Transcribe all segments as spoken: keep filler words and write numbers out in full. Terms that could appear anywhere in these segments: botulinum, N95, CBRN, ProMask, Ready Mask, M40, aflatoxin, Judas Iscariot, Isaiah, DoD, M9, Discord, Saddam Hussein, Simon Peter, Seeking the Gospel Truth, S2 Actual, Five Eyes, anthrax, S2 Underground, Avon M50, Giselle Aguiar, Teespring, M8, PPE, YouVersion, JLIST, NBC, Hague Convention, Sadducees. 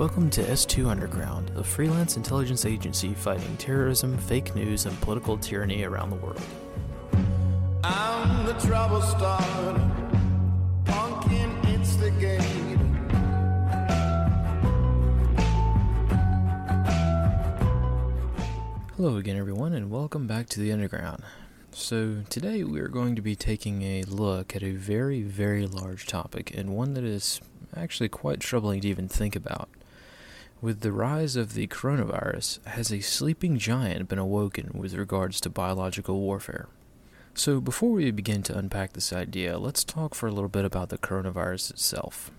Welcome to S two Underground, a freelance intelligence agency fighting terrorism, fake news, and political tyranny around the world. I'm the trouble starter, pumpkin instigator. Hello again, everyone, and welcome back to the Underground. So today we are going to be taking a look at a very, very large topic, and one that is actually quite troubling to even think about. With the rise of the coronavirus, has a sleeping giant been awoken with regards to biological warfare? So before we begin to unpack this idea, let's talk for a little bit about the coronavirus itself.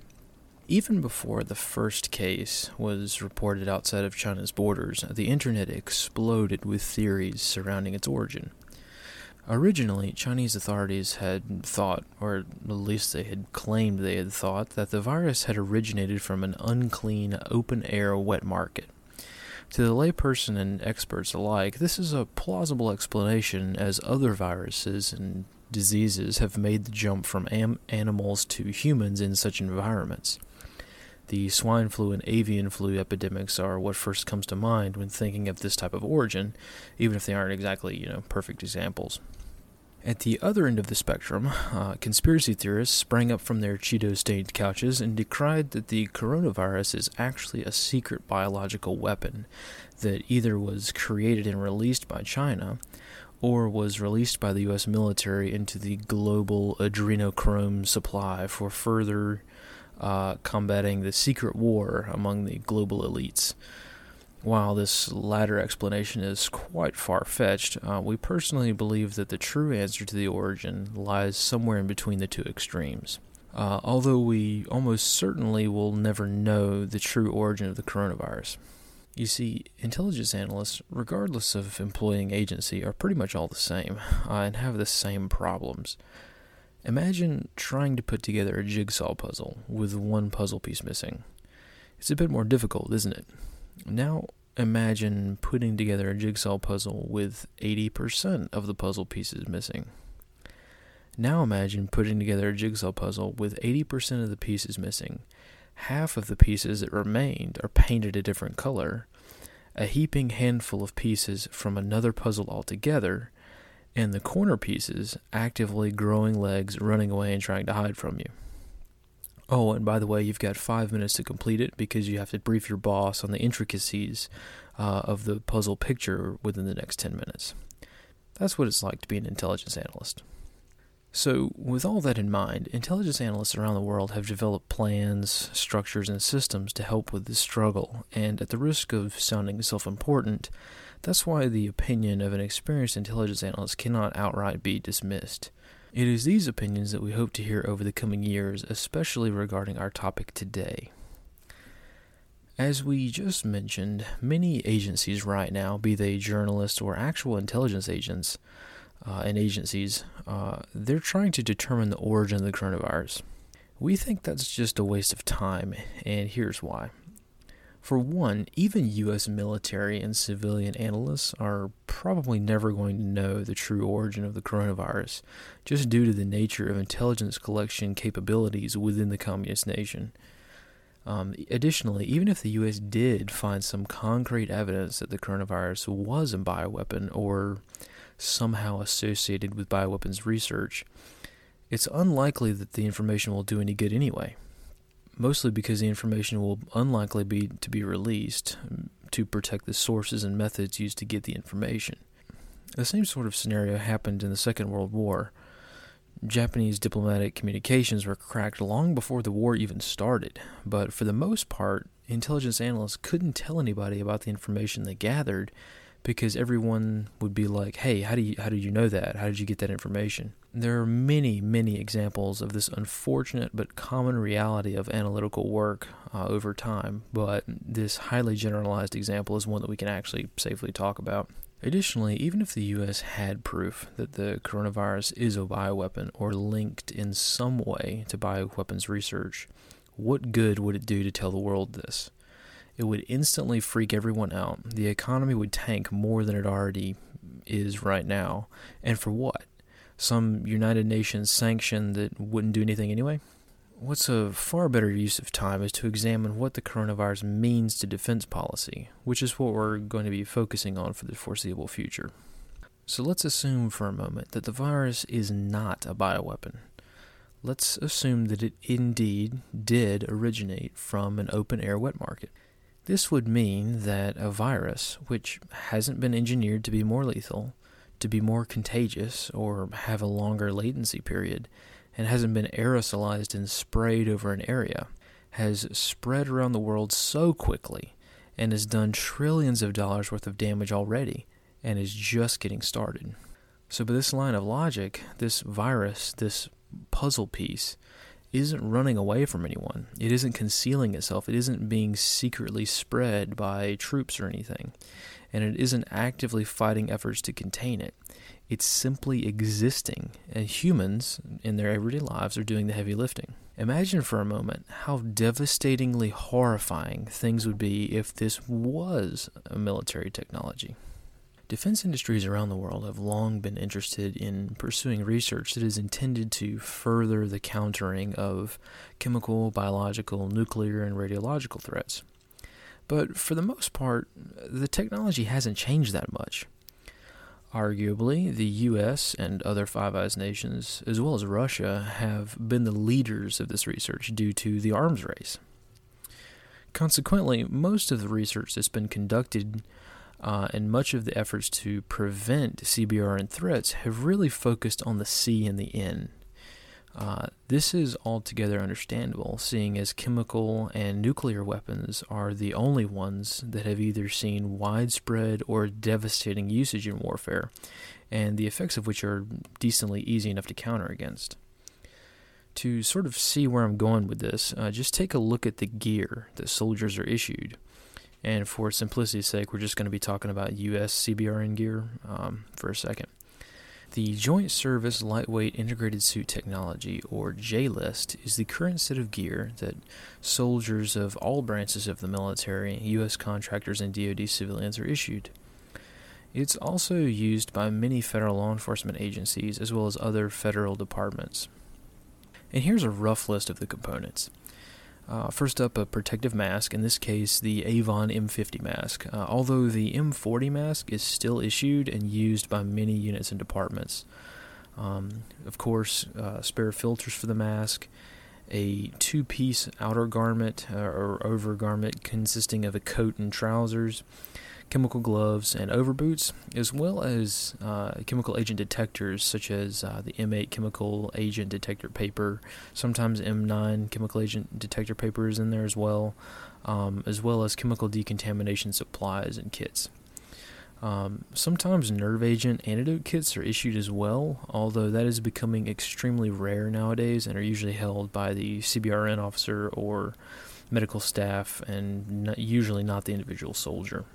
Even before the first case was reported outside of China's borders, the internet exploded with theories surrounding its origin. Originally, Chinese authorities had thought, or at least they had claimed they had thought, that the virus had originated from an unclean, open-air wet market. To the layperson and experts alike, this is a plausible explanation, as other viruses and diseases have made the jump from am- animals to humans in such environments. The swine flu and avian flu epidemics are what first comes to mind when thinking of this type of origin, even if they aren't exactly, you know, perfect examples. At the other end of the spectrum, uh, conspiracy theorists sprang up from their Cheeto-stained couches and decried that the coronavirus is actually a secret biological weapon that either was created and released by China, or was released by the U S military into the global adrenochrome supply for further uh, combating the secret war among the global elites. While this latter explanation is quite far-fetched, uh, we personally believe that the true answer to the origin lies somewhere in between the two extremes. Uh, although we almost certainly will never know the true origin of the coronavirus. You see, intelligence analysts, regardless of employing agency, are pretty much all the same, uh, and have the same problems. Imagine trying to put together a jigsaw puzzle with one puzzle piece missing. It's a bit more difficult, isn't it? Now imagine putting together a jigsaw puzzle with eighty percent of the puzzle pieces missing. Now imagine putting together a jigsaw puzzle with eighty percent of the pieces missing. Half of the pieces that remained are painted a different color, a heaping handful of pieces from another puzzle altogether, and the corner pieces actively growing legs, running away and trying to hide from you. Oh, and by the way, you've got five minutes to complete it because you have to brief your boss on the intricacies uh, of the puzzle picture within the next ten minutes. That's what it's like to be an intelligence analyst. So, with all that in mind, intelligence analysts around the world have developed plans, structures, and systems to help with this struggle, and at the risk of sounding self-important, that's why the opinion of an experienced intelligence analyst cannot outright be dismissed. It is these opinions that we hope to hear over the coming years, especially regarding our topic today. As we just mentioned, many agencies right now, be they journalists or actual intelligence agents, Uh, and agencies, uh, they're trying to determine the origin of the coronavirus. We think that's just a waste of time, and here's why. For one, even U S military and civilian analysts are probably never going to know the true origin of the coronavirus, just due to the nature of intelligence collection capabilities within the communist nation. Um, additionally, even if the U S did find some concrete evidence that the coronavirus was a bioweapon or somehow associated with bioweapons research, it's unlikely that the information will do any good anyway, mostly because the information will unlikely be to be released to protect the sources and methods used to get the information. The same sort of scenario happened in the Second World War. Japanese diplomatic communications were cracked long before the war even started, but for the most part, intelligence analysts couldn't tell anybody about the information they gathered because everyone would be like, hey, how do you, how did you know that? How did you get that information? There are many, many examples of this unfortunate but common reality of analytical work uh, over time, but this highly generalized example is one that we can actually safely talk about. Additionally, even if the U S had proof that the coronavirus is a bioweapon or linked in some way to bioweapons research, what good would it do to tell the world this? It would instantly freak everyone out. The economy would tank more than it already is right now. And for what? Some United Nations sanction that wouldn't do anything anyway? What's a far better use of time is to examine what the coronavirus means to defense policy, which is what we're going to be focusing on for the foreseeable future. So let's assume for a moment that the virus is not a bioweapon. Let's assume that it indeed did originate from an open-air wet market. This would mean that a virus, which hasn't been engineered to be more lethal, to be more contagious, or have a longer latency period, and hasn't been aerosolized and sprayed over an area, has spread around the world so quickly and has done trillions of dollars worth of damage already and is just getting started. So by this line of logic, this virus, this puzzle piece, isn't running away from anyone. It isn't concealing itself. It isn't being secretly spread by troops or anything. And it isn't actively fighting efforts to contain it. It's simply existing, and humans in their everyday lives are doing the heavy lifting. Imagine for a moment how devastatingly horrifying things would be if this was a military technology. Defense industries around the world have long been interested in pursuing research that is intended to further the countering of chemical, biological, nuclear, and radiological threats. But for the most part, the technology hasn't changed that much. Arguably, the U S and other Five Eyes nations, as well as Russia, have been the leaders of this research due to the arms race. Consequently, most of the research that's been conducted Uh, and much of the efforts to prevent C B R N threats have really focused on the C and the N. Uh, this is altogether understandable, seeing as chemical and nuclear weapons are the only ones that have either seen widespread or devastating usage in warfare, and the effects of which are decently easy enough to counter against. To sort of see where I'm going with this, uh, just take a look at the gear that soldiers are issued. And for simplicity's sake, we're just going to be talking about U S C B R N gear um, for a second. The Joint Service Lightweight Integrated Suit Technology, or J LIST, is the current set of gear that soldiers of all branches of the military, U S contractors, and D O D civilians are issued. It's also used by many federal law enforcement agencies as well as other federal departments. And here's a rough list of the components. Uh, first up, a protective mask, in this case the Avon M fifty mask, uh, although the M forty mask is still issued and used by many units and departments. Um, of course, uh, spare filters for the mask, a two-piece outer garment uh, or overgarment consisting of a coat and trousers, chemical gloves and overboots, as well as uh, chemical agent detectors such as uh, the M eight chemical agent detector paper. Sometimes M nine chemical agent detector paper is in there as well, um, as well as chemical decontamination supplies and kits. Um, sometimes nerve agent antidote kits are issued as well, although that is becoming extremely rare nowadays and are usually held by the C B R N officer or medical staff and not, usually not the individual soldier.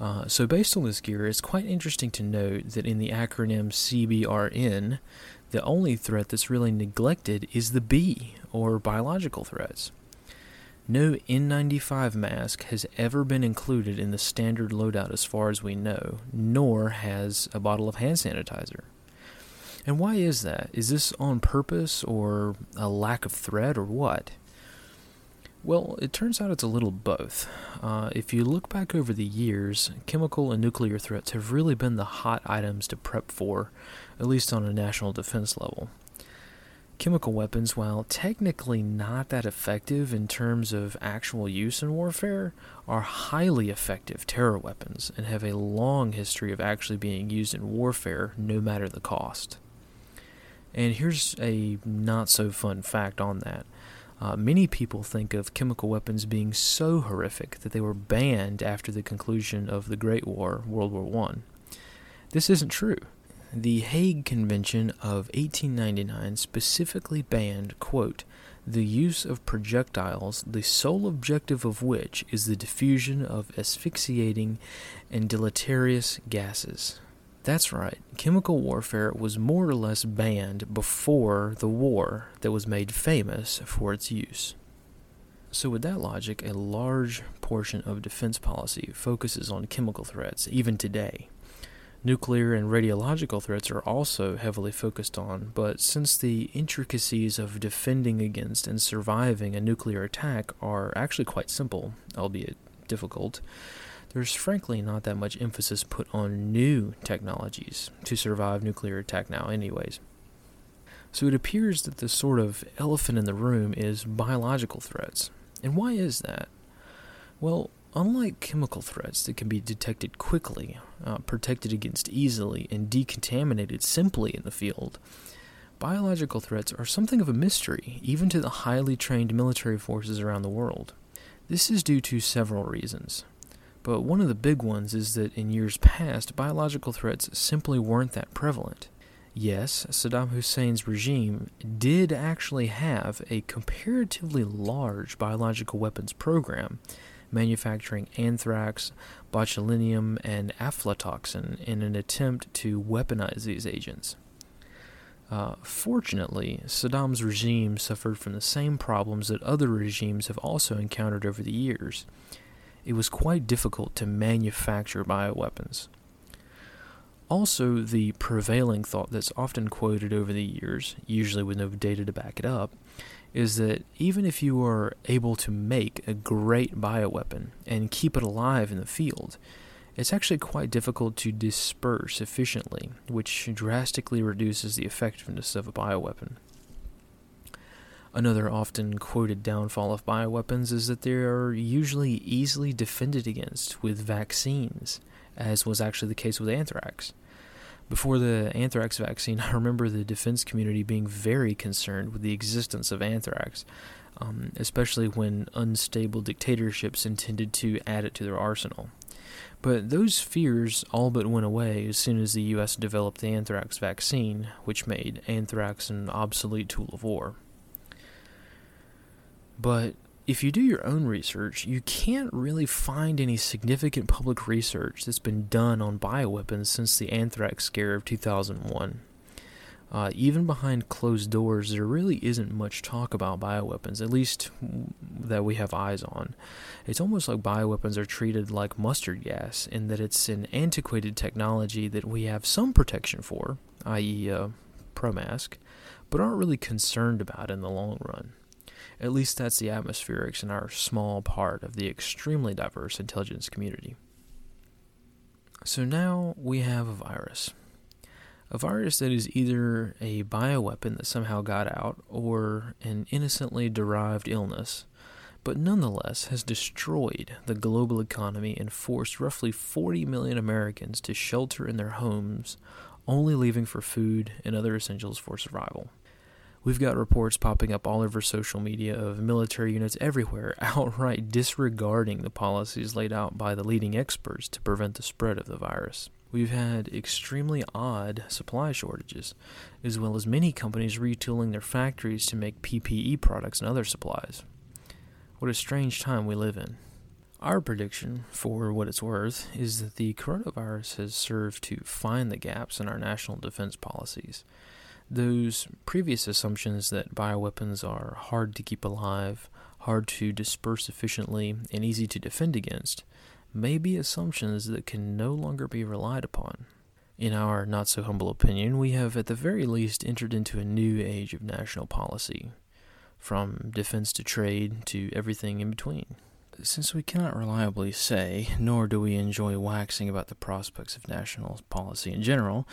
Uh, so based on this gear, it's quite interesting to note that in the acronym C B R N, the only threat that's really neglected is the B, or biological threats. No N ninety-five mask has ever been included in the standard loadout as far as we know, nor has a bottle of hand sanitizer. And why is that? Is this on purpose, or a lack of threat, or what? Well, it turns out it's a little both. Uh, if you look back over the years, chemical and nuclear threats have really been the hot items to prep for, at least on a national defense level. Chemical weapons, while technically not that effective in terms of actual use in warfare, are highly effective terror weapons and have a long history of actually being used in warfare, no matter the cost. And here's a not-so-fun fact on that. Uh, many people think of chemical weapons being so horrific that they were banned after the conclusion of the Great War, World War One. This isn't true. The Hague Convention of eighteen ninety-nine specifically banned, quote, the use of projectiles, the sole objective of which is the diffusion of asphyxiating and deleterious gases. That's right, chemical warfare was more or less banned before the war that was made famous for its use. So with that logic, a large portion of defense policy focuses on chemical threats, even today. Nuclear and radiological threats are also heavily focused on, but since the intricacies of defending against and surviving a nuclear attack are actually quite simple, albeit difficult, there's frankly not that much emphasis put on new technologies to survive nuclear attack now anyways. So it appears that the sort of elephant in the room is biological threats. And why is that? Well, unlike chemical threats that can be detected quickly, uh, protected against easily, and decontaminated simply in the field, biological threats are something of a mystery, even to the highly trained military forces around the world. This is due to several reasons, but one of the big ones is that in years past, biological threats simply weren't that prevalent. Yes, Saddam Hussein's regime did actually have a comparatively large biological weapons program, manufacturing anthrax, botulinum, and aflatoxin in an attempt to weaponize these agents. Uh, fortunately, Saddam's regime suffered from the same problems that other regimes have also encountered over the years. It was quite difficult to manufacture bioweapons. Also, the prevailing thought that's often quoted over the years, usually with no data to back it up, is that even if you are able to make a great bioweapon and keep it alive in the field, it's actually quite difficult to disperse efficiently, which drastically reduces the effectiveness of a bioweapon. Another often quoted downfall of bioweapons is that they are usually easily defended against with vaccines, as was actually the case with anthrax. Before the anthrax vaccine, I remember the defense community being very concerned with the existence of anthrax, um, especially when unstable dictatorships intended to add it to their arsenal. But those fears all but went away as soon as the U S developed the anthrax vaccine, which made anthrax an obsolete tool of war. But if you do your own research, you can't really find any significant public research that's been done on bioweapons since the anthrax scare of two thousand one. Uh, even behind closed doors, there really isn't much talk about bioweapons, at least that we have eyes on. It's almost like bioweapons are treated like mustard gas, in that it's an antiquated technology that we have some protection for, that is. Uh, ProMask, but aren't really concerned about in the long run. At least that's the atmospherics in our small part of the extremely diverse intelligence community. So now we have a virus. A virus that is either a bioweapon that somehow got out or an innocently derived illness, but nonetheless has destroyed the global economy and forced roughly forty million Americans to shelter in their homes, only leaving for food and other essentials for survival. We've got reports popping up all over social media of military units everywhere outright disregarding the policies laid out by the leading experts to prevent the spread of the virus. We've had extremely odd supply shortages, as well as many companies retooling their factories to make P P E products and other supplies. What a strange time we live in. Our prediction, for what it's worth, is that the coronavirus has served to find the gaps in our national defense policies. Those previous assumptions that bioweapons are hard to keep alive, hard to disperse efficiently, and easy to defend against may be assumptions that can no longer be relied upon. In our not-so-humble opinion, we have at the very least entered into a new age of national policy, from defense to trade to everything in between. Since we cannot reliably say, nor do we enjoy waxing about the prospects of national policy in general,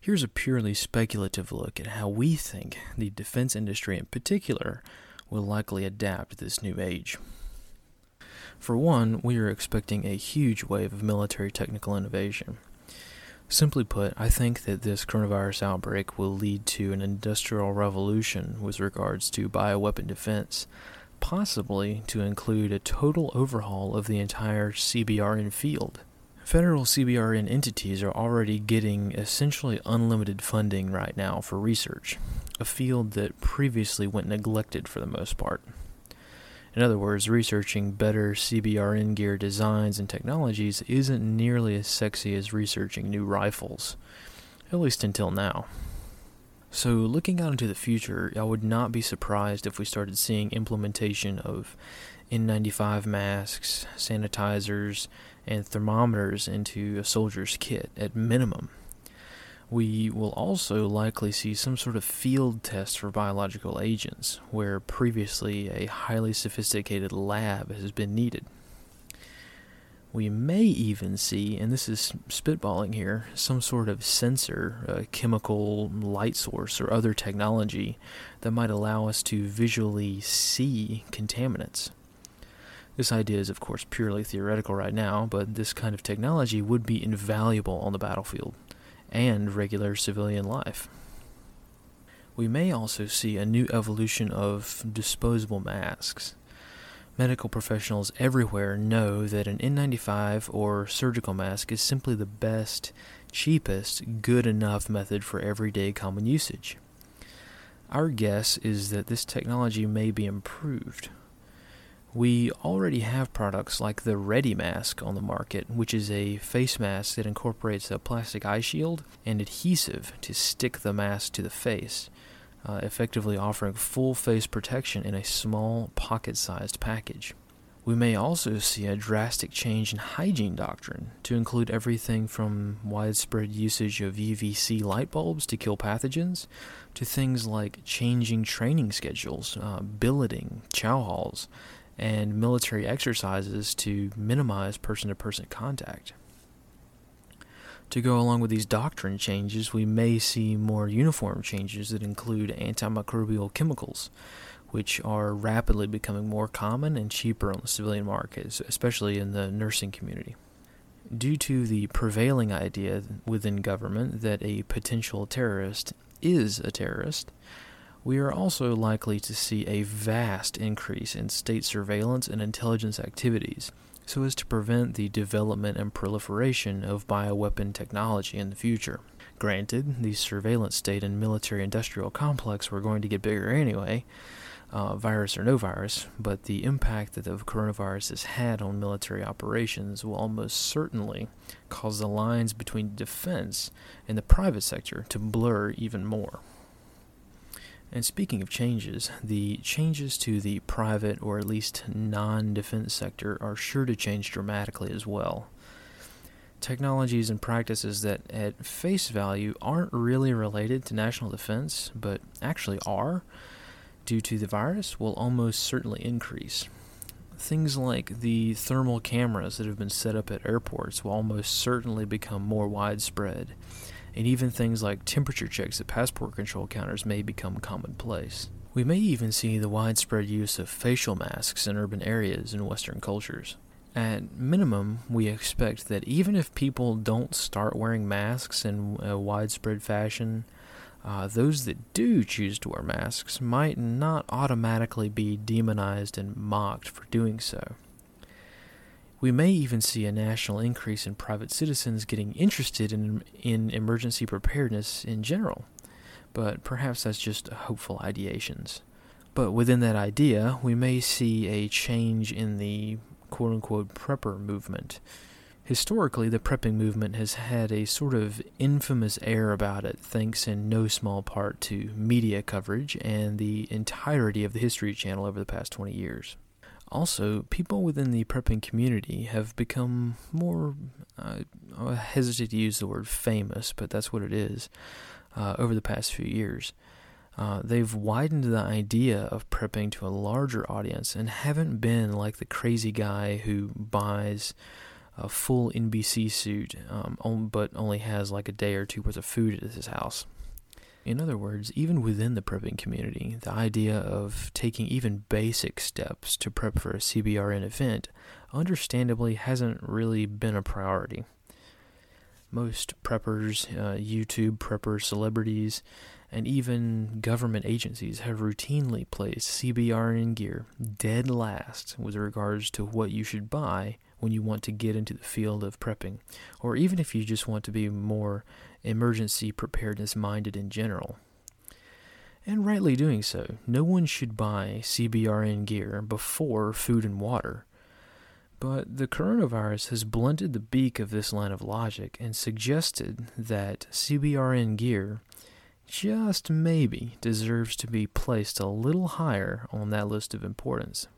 here's a purely speculative look at how we think the defense industry in particular will likely adapt to this new age. For one, we are expecting a huge wave of military technical innovation. Simply put, I think that this coronavirus outbreak will lead to an industrial revolution with regards to bioweapon defense, possibly to include a total overhaul of the entire C B R N field. Federal C B R N entities are already getting essentially unlimited funding right now for research, a field that previously went neglected for the most part. In other words, researching better C B R N gear designs and technologies isn't nearly as sexy as researching new rifles, at least until now. So looking out into the future, I would not be surprised if we started seeing implementation of N ninety-five masks, sanitizers, and thermometers into a soldier's kit at minimum. We will also likely see some sort of field test for biological agents, where previously a highly sophisticated lab has been needed. We may even see, and this is spitballing here, some sort of sensor, a chemical light source, or other technology that might allow us to visually see contaminants. This idea is, of course, purely theoretical right now, but this kind of technology would be invaluable on the battlefield and regular civilian life. We may also see a new evolution of disposable masks. Medical professionals everywhere know that an N ninety-five or surgical mask is simply the best, cheapest, good enough method for everyday common usage. Our guess is that this technology may be improved. We already have products like the Ready Mask on the market, which is a face mask that incorporates a plastic eye shield and adhesive to stick the mask to the face, uh, effectively offering full face protection in a small, pocket-sized package. We may also see a drastic change in hygiene doctrine to include everything from widespread usage of U V C light bulbs to kill pathogens, to things like changing training schedules, uh, billeting, chow halls, and military exercises to minimize person-to-person contact. To go along with these doctrine changes, we may see more uniform changes that include antimicrobial chemicals, which are rapidly becoming more common and cheaper on the civilian market, especially in the nursing community. Due to the prevailing idea within government that a potential terrorist is a terrorist, we are also likely to see a vast increase in state surveillance and intelligence activities so as to prevent the development and proliferation of bioweapon technology in the future. Granted, the surveillance state and military-industrial complex were going to get bigger anyway, uh, virus or no virus, but the impact that the coronavirus has had on military operations will almost certainly cause the lines between defense and the private sector to blur even more. And speaking of changes, the changes to the private or at least non-defense sector are sure to change dramatically as well. Technologies and practices that at face value aren't really related to national defense, but actually are, due to the virus, will almost certainly increase. Things like the thermal cameras that have been set up at airports will almost certainly become more widespread. And even things like temperature checks at passport control counters may become commonplace. We may even see the widespread use of facial masks in urban areas in Western cultures. At minimum, we expect that even if people don't start wearing masks in a widespread fashion, uh, those that do choose to wear masks might not automatically be demonized and mocked for doing so. We may even see a national increase in private citizens getting interested in in emergency preparedness in general, but perhaps that's just hopeful ideations. But within that idea, we may see a change in the quote-unquote prepper movement. Historically, the prepping movement has had a sort of infamous air about it, thanks in no small part to media coverage and the entirety of the History Channel over the past twenty years. Also, people within the prepping community have become more, uh, I hesitate to use the word famous, but that's what it is, uh, over the past few years. Uh, they've widened the idea of prepping to a larger audience and haven't been like the crazy guy who buys a full N B C suit, um, on, but only has like a day or two worth of food at his house. In other words, even within the prepping community, the idea of taking even basic steps to prep for a C B R N event understandably hasn't really been a priority. Most preppers, uh, YouTube preppers, celebrities, and even government agencies have routinely placed C B R N gear dead last with regards to what you should buy when you want to get into the field of prepping, or even if you just want to be more emergency preparedness minded in general. And rightly doing so. No one should buy C B R N gear before food and water. But the coronavirus has blunted the beak of this line of logic and suggested that C B R N gear just maybe deserves to be placed a little higher on that list of importance.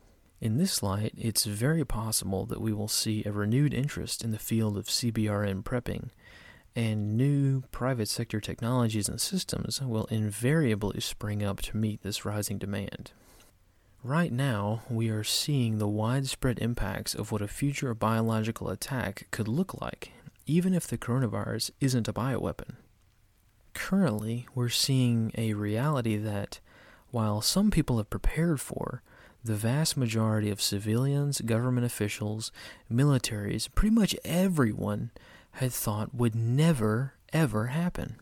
In this light, it's very possible that we will see a renewed interest in the field of C B R N prepping, and new private sector technologies and systems will invariably spring up to meet this rising demand. Right now, we are seeing the widespread impacts of what a future biological attack could look like, even if the coronavirus isn't a bioweapon. Currently, we're seeing a reality that, while some people have prepared for, the vast majority of civilians, government officials, militaries, pretty much everyone had thought would never, ever happen.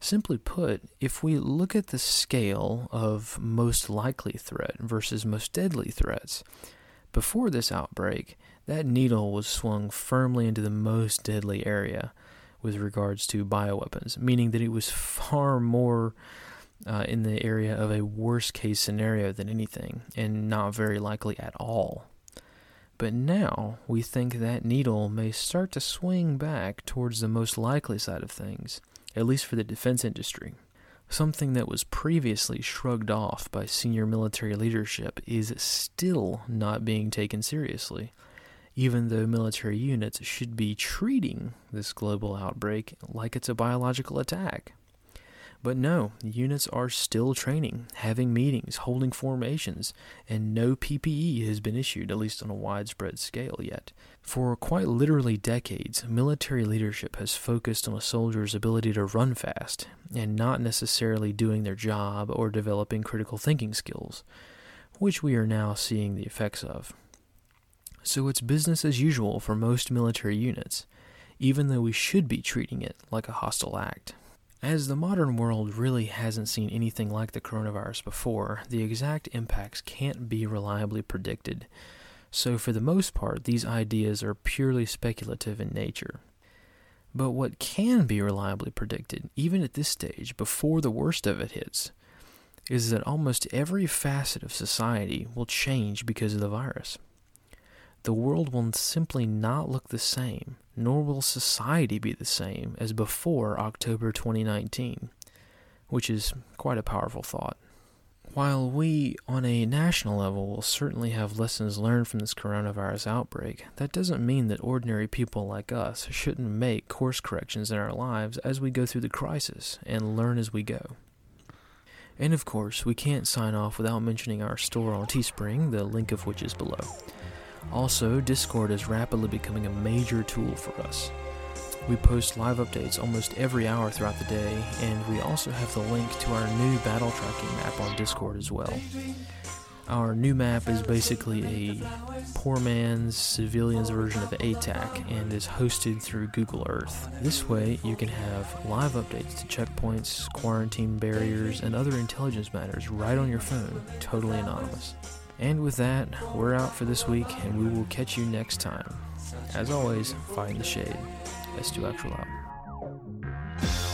Simply put, if we look at the scale of most likely threat versus most deadly threats, before this outbreak, that needle was swung firmly into the most deadly area with regards to bioweapons, meaning that it was far more uh, in the area of a worst-case scenario than anything, and not very likely at all. But now, we think that needle may start to swing back towards the most likely side of things, at least for the defense industry. Something that was previously shrugged off by senior military leadership is still not being taken seriously, even though military units should be treating this global outbreak like it's a biological attack. But no, units are still training, having meetings, holding formations, and no P P E has been issued, at least on a widespread scale yet. For quite literally decades, military leadership has focused on a soldier's ability to run fast, and not necessarily doing their job or developing critical thinking skills, which we are now seeing the effects of. So it's business as usual for most military units, even though we should be treating it like a hostile act. As the modern world really hasn't seen anything like the coronavirus before, the exact impacts can't be reliably predicted. So for the most part, these ideas are purely speculative in nature. But what can be reliably predicted, even at this stage, before the worst of it hits, is that almost every facet of society will change because of the virus. The world will simply not look the same, nor will society be the same as before October twenty nineteen, which is quite a powerful thought. While we, on a national level, will certainly have lessons learned from this coronavirus outbreak, that doesn't mean that ordinary people like us shouldn't make course corrections in our lives as we go through the crisis and learn as we go. And of course, we can't sign off without mentioning our store on Teespring, the link of which is below. Also, Discord is rapidly becoming a major tool for us. We post live updates almost every hour throughout the day, and we also have the link to our new battle tracking map on Discord as well. Our new map is basically a poor man's, civilian's version of A TAC, and is hosted through Google Earth. This way, you can have live updates to checkpoints, quarantine barriers, and other intelligence matters right on your phone, totally anonymous. And with that, we're out for this week, and we will catch you next time. As always, find the shade. S two Actual out.